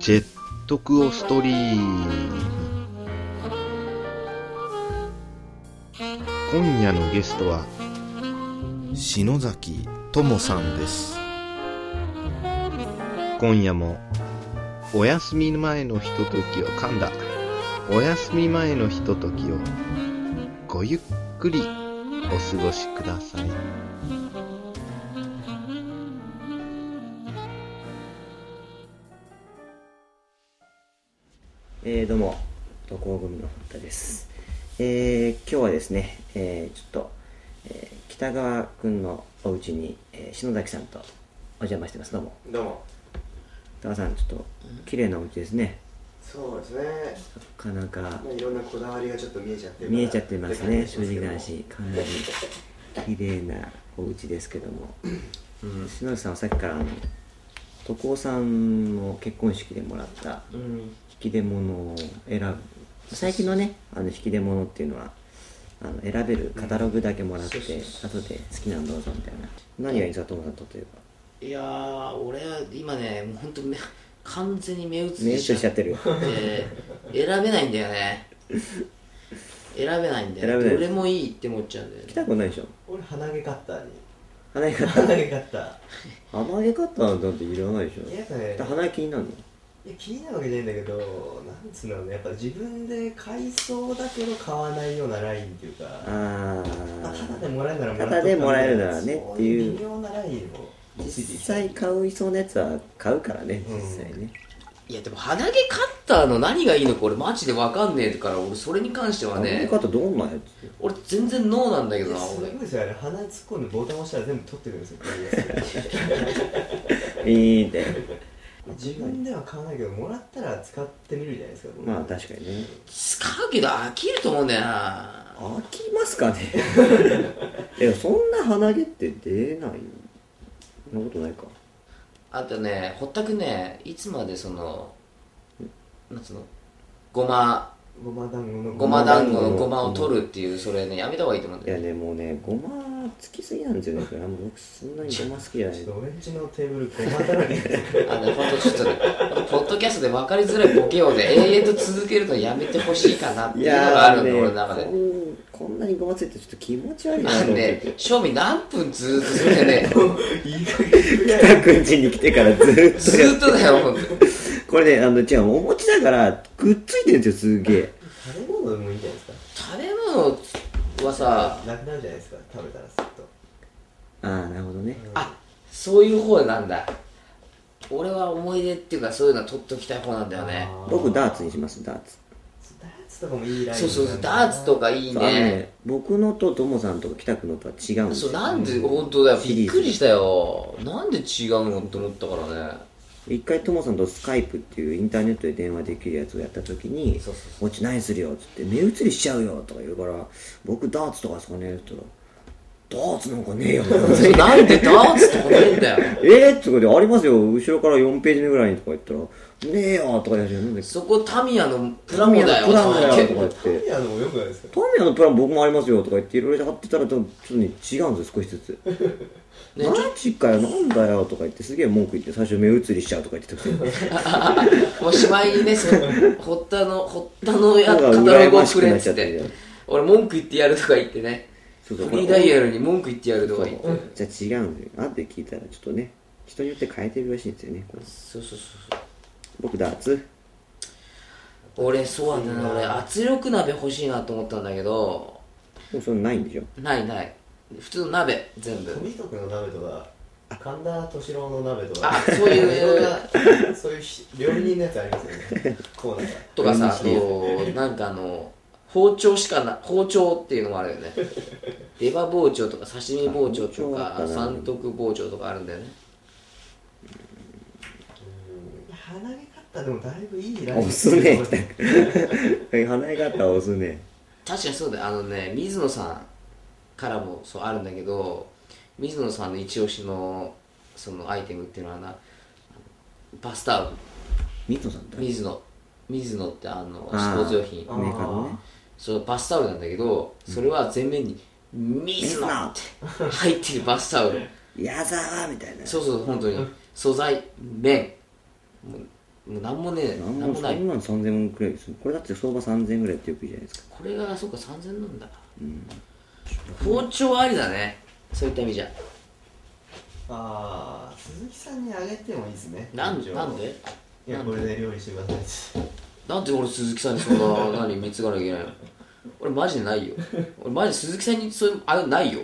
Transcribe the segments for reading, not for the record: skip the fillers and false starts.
ジェットクオストリーム。今夜のゲストは篠崎友さんです。今夜もお休み前のひとときを噛んだお休み前のひとときをごゆっくりお過ごしください。どうも、渡航組の堀田です。今日はですね、ちょっと、北川くんのお家に、篠崎さんとお邪魔してます。どうも。どうも。北川さん、ちょっと綺麗なお家ですね。そうですね。なかなかいろんなこだわりがちょっと見えちゃってますね。正直な話、かなり綺麗なお家ですけども、うん、篠崎さんはさっきから渡航さんの結婚式でもらった、うん。引き出物を選ぶ、最近のね、引き出物っていうのは選べるカタログだけもらって、後で好きなのどうぞみたいな。何がいいんですか、トモさんとっていえば。いやー、俺は今ね、もうほんと完全に目移りしちゃってるよ選べないんだよね選べない。どれもいいって思っちゃうんだよね。来たことないでしょ。俺、鼻毛カッターに鼻毛カッターなんていらないでしょ。いやね、鼻毛気になるの。いや、気になるわけじゃないんだけど、なんつうのね、やっぱ自分で買いそうだけど買わないようなラインっていうか、タダでもらえるならもらっとったんだよ、タダでもらえるならねっていう微妙なラインを実際買いそうなやつは買うからね、実際ね。いや、でも鼻毛カッターの何がいいのか俺マジで分かんねえから、俺それに関してはね。鼻毛カッターどんなやつ？俺全然ノーなんだけどな。すごいですよ、あれ鼻突っ込んでボタン押したら全部取ってくるんですよいいんだよ、自分では買わないけど、もらったら使ってみるじゃないですか。まあ確かにね、使うけど飽きると思うんだよな。飽きますかねいや、そんな鼻毛って出ないよ。そんなことないか。あとね、堀田くんね、いつまでそのなんつうの、ごま団子のごまを取るっていう、それね、やめた方がいいと思うんだよ。いやね、もうね、ごま好きすぎなんですよね。あんま僕そんなにごま好きじゃない。ちょっと俺んちのテーブルごまだらけあの、ほんとちょっとね、ポッドキャストで分かりづらいボケをね永遠と続けるのやめてほしいかなっていうのがあるの、ね、俺の中で。こんなにごまついてちょっと気持ち悪いなと思って。正味何分ずーっとそれでね北くん家に来てからずーっとだよ、ほんとこれね、違う、お餅だからくっついてるんですよ、すげえ。食べ物でもいいんじゃないですか。食べ物はさ、なくなるじゃないですか、食べたらすっと。ああ、なるほどね、うん、あ、そういう方なんだ。俺は思い出っていうか、そういうのは取っときたい方なんだよね。僕、ダーツにします。ダーツとかもいいライン。そう、ダーツとかいいね。僕のとトモさんとか北くんのとは違うんですよ。そう、なんで、ほんとだよ、びっくりしたよ、なんで違うのって思ったからね。一回トモさんとスカイプっていうインターネットで電話できるやつをやったときに、そう、おち何するよっつって、目移りしちゃうよとか言うから、僕ダーツとかですかねって言ったら、ダーツなんかねえよなんでダーツとかねえんだよとかで、ありますよ、後ろから4ページ目ぐらいにとか言ったら、ねえよとか言って、そこタミヤのプラモだよとか言って、タミヤのもよくないですか。タミヤのプラモ僕もありますよとか言って、いろいろ貼ってたらちょっとね、違うんですよ、少しずつね、マジかよ、なんだよとか言って、すげえ文句言って、最初目移りしちゃうとか言ってたおしまいにね、その堀田のやカタログをくれっつって、俺文句言ってやるとか言ってね、フリーダイヤルに文句言ってやるとか言って、じゃあ違うんだよなって聞いたら、ちょっとね、人によって変えてるらしいんですよね。そう、僕ダーツ。俺そうなんだな、俺圧力鍋欲しいなと思ったんだけど、でもそれないんでしょ。ない、普通の鍋、全部富徳の鍋とか神田敏郎の鍋とか、あ、そういうそういう料理人のやつありますよねコーナーとかさ、なんか包丁っていうのもあるよね出刃包丁とか刺身包丁とか三徳包丁とかあるんだよね。鼻毛カッターでもだいぶいいライン押すね鼻毛カッター押すね。確かにそうだよ。ね、水野さんからもそうあるんだけど、水野さんの一押しのそのアイテムっていうのはな、バスタオル。水野さんって水野ってスポーツ用品メーカーね。そのバスタオルなんだけど、それは全面に水野って入ってるバスタオル矢沢みたいな。そう、本当に素材、面、もう何もね、何もない。3万3000円くらいです。これだって相場3000円くらいってよく言うじゃないですか。これが、そうか、3000円なんだ。うん。包丁ありだね。そういった意味じゃ。ああ、鈴木さんにあげてもいいですね。なんで？いや、これで料理してください。なんで俺鈴木さんにそんな何見つかなきゃいけないの？俺マジでないよ。俺マジで鈴木さんにそういうあないよ。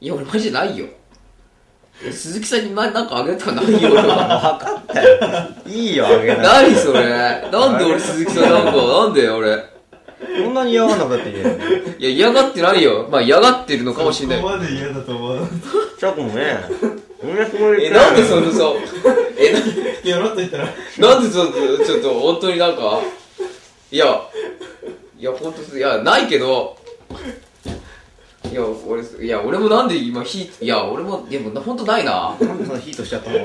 いや俺マジでないよ。鈴木さんに何かあげたらないよ。分かったよ。いいよあげない。何それ。なんで俺鈴木さんなんで俺。そんなに嫌がんなかったっけ？いや嫌がってないよ。まあ嫌がってるのかもしれない。そこまで嫌だと思わなかった。ちょっとね。なんでそのさ。やろうと言ったら。なんでちょっと本当になんか。いや本当いやないけど。いや俺もなんで今ヒートいや俺もでも本当ないな。なんでそのヒートしちゃったの？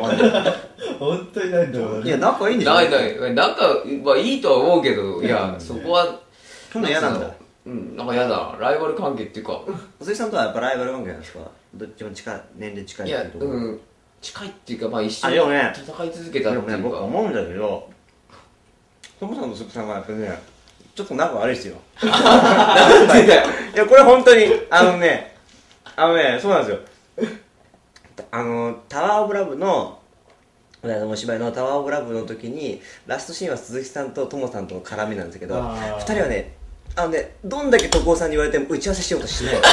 本当にないんだろうね。いや仲いいんでしょ。ない仲まあいいとは思うけどいやそこは。そんな嫌なんだ。うんなんか嫌だライバル関係っていうか。鈴木さんとはやっぱライバル関係なんですか。どっちも近い年齢近いっていうところ。いやうん近いっていうかまあ一緒に戦い続けたっていうか。でもね僕思うんだけど、トモさんと鈴木さんがやっぱりね。ちょっと仲悪いっすよ。なんでだよ。いやこれ本当にあのねそうなんですよ。タワーオブラブのお芝居のタワーオブラブの時にラストシーンは鈴木さんとトモさんとの絡みなんですけど、2人はねどんだけ徳尾さんに言われても打ち合わせしようとしない。そこ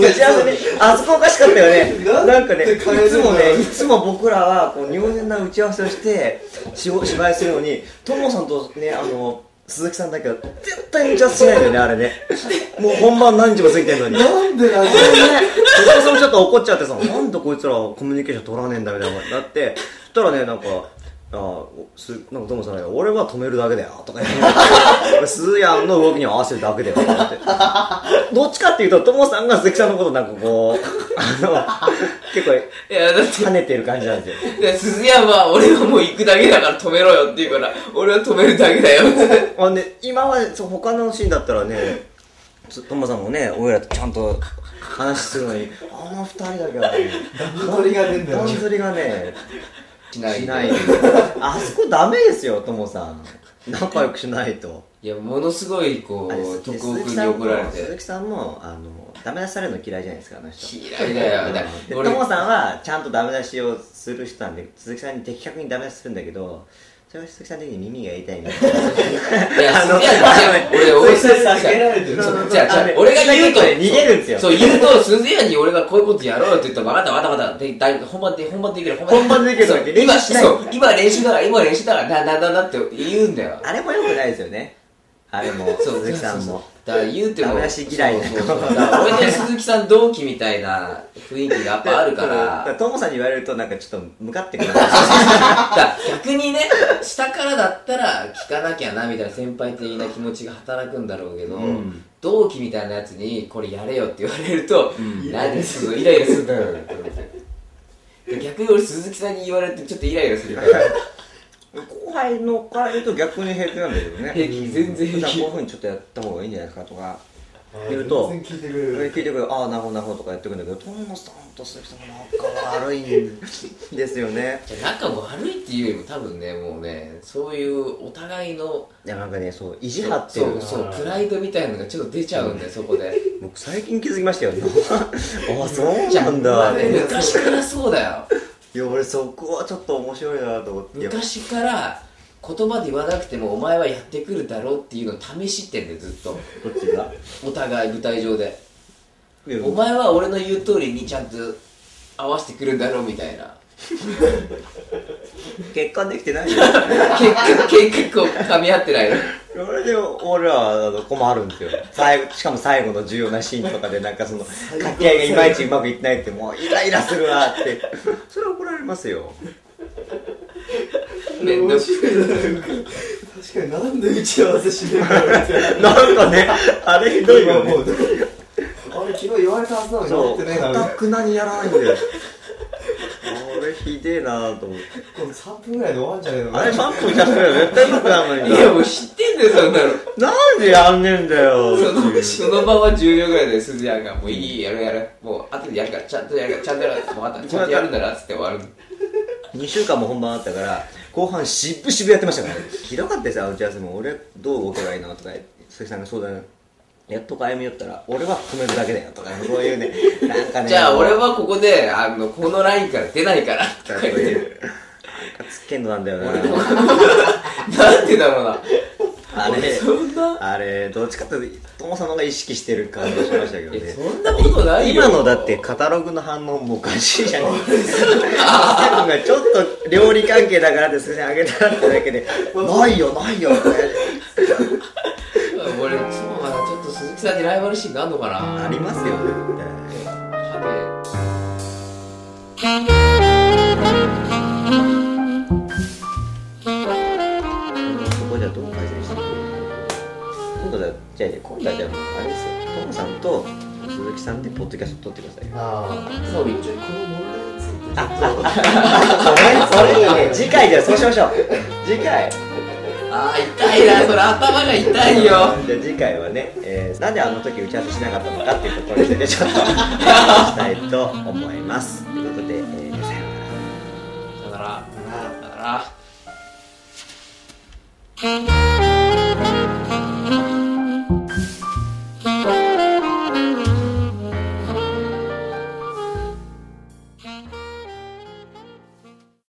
打ち合わせねあそこおかしかったよね。なんかねいつも僕らはこう入念な打ち合わせをして芝居するのにトモさんとね鈴木さんだけは絶対に打ち合わせしないんだよね、あれね。もう本番何時も過ぎてるのに。なんでなんだろうね。鈴木さんもちょっと怒っちゃってさ、なんでこいつらコミュニケーション取らねえんだみたいなことになって、そしたらね、なんかトモさんが、俺は止めるだけだよとか言って、スーヤンの動きに合わせるだけだよとかって。どっちかっていうと、トモさんが鈴木さんのことなんかこう、結構跳ねてる感じなんですよ。スズヤンは俺はもう行くだけだから止めろよって言うから俺は止めるだけだよってあ、ね、今は他のシーンだったらねトモさんもね俺らとちゃんと話するのにあの二人だけはね段取りが出んだよ段取りがねしないあそこダメですよトモさん仲良くしないといやものすごいこう徳尾君に怒られて鈴木さんもダメ出しされるの嫌いじゃないですかあの人嫌いだよだトモさんはちゃんとダメ出しをする人なんで鈴木さんに的確にダメ出しするんだけどそれは鈴木さん的に耳が痛いみたいないや俺鈴木さん避けられてる俺が言うと逃げるんですよそう言うと鈴木さんに俺がこういうことやろうよって言ったらわかった本番でいけるって練習しない今練習だからなんだって言うんだよあれも良くないですよねあれも鈴木さんもだから言うても俺と鈴木さん同期みたいな雰囲気がやっぱあるからトモさんに言われるとなんかちょっと向かってくる逆にね下からだったら聞かなきゃなみたいな先輩的な気持ちが働くんだろうけど、うん、同期みたいなやつにこれやれよって言われると、うん、なんでそのイライラするんだろう逆に俺鈴木さんに言われるとちょっとイライラするから後輩のから言うと逆に平気なんだけどね平気全然平気こういう風にちょっとやった方がいいんじゃないですかとか言うと全然聞いてくるああなるほどなるほどとかやってくるんだけどトモさんと鈴木さん仲悪いんですよね仲悪いっていうよりも多分ねもうねそういうお互いのいやなんかねそう意地張ってるそうプライドみたいなのがちょっと出ちゃうんで、うん、そこで僕最近気づきましたよあそうなんだ、まあね、昔からそうだよいや俺そこはちょっと面白いなと思って昔から言葉で言わなくてもお前はやってくるだろうっていうのを試してんだよずっとどっちがお互い舞台上でお前は俺の言う通りにちゃんと合わせてくるだろうみたいな結婚できてないよ結構噛み合ってないよそれで俺は困るんですよしかも最後の重要なシーンとかでなんかその掛け合いがいまいちうまくいってないってもうイライラするわってそれは怒られますよ面白いな確かになんで打ち合わせしないかなんかねあれひどいよねあれ昨日言われたはずなのに言ってないからねそう、固くなにやらないんだよひでえなぁと思ってこれ3分ぐらいで終わんじゃねえのあれ3分じゃねえよ絶対無くなのにいやもう知ってんだよそんなのなんでやんねえんだよその場は10秒ぐらいでスズヤンがもういいやるもう後でやるからちゃんとやるからちゃんとやるからちゃんとやるんだなっつって終わる2週間も本番あったから後半しぶしぶやってましたからねひどかったですよ、打ち合わせも。俺どう動けばいいのとか佐々木さんが相談やっとか歩み寄ったら、俺は止めるだけだよとか、そういうね、なんかねじゃあ俺はここでこのラインから出ないからとか言ってるなんかつっけんのなんだよななんでだろうなあれどっちかというと友さんの方が意識してる感じがしましたけどねそんなことないよ。今のだってカタログの反応もおかしいじゃないちょっと料理関係だからですね、あげたらってだけでないよないよって俺そうかな、ちょっと鈴木さんにライバルシーンがあるのかな。ありますよねそこじゃどう改善していくの今度だ。じゃあ今度はじゃああれですよ、トムさんと鈴木さんでポッドキャスト撮ってくださいよ。ああそう一応この問題についてそれいいね。次回じゃあそうしましょう次回あ痛いな、それ頭が痛いよ。じゃあ次回はね、なんであの時打ち合わせしなかったのかっていうところでちょっとしたいと思いますということで、さよなら。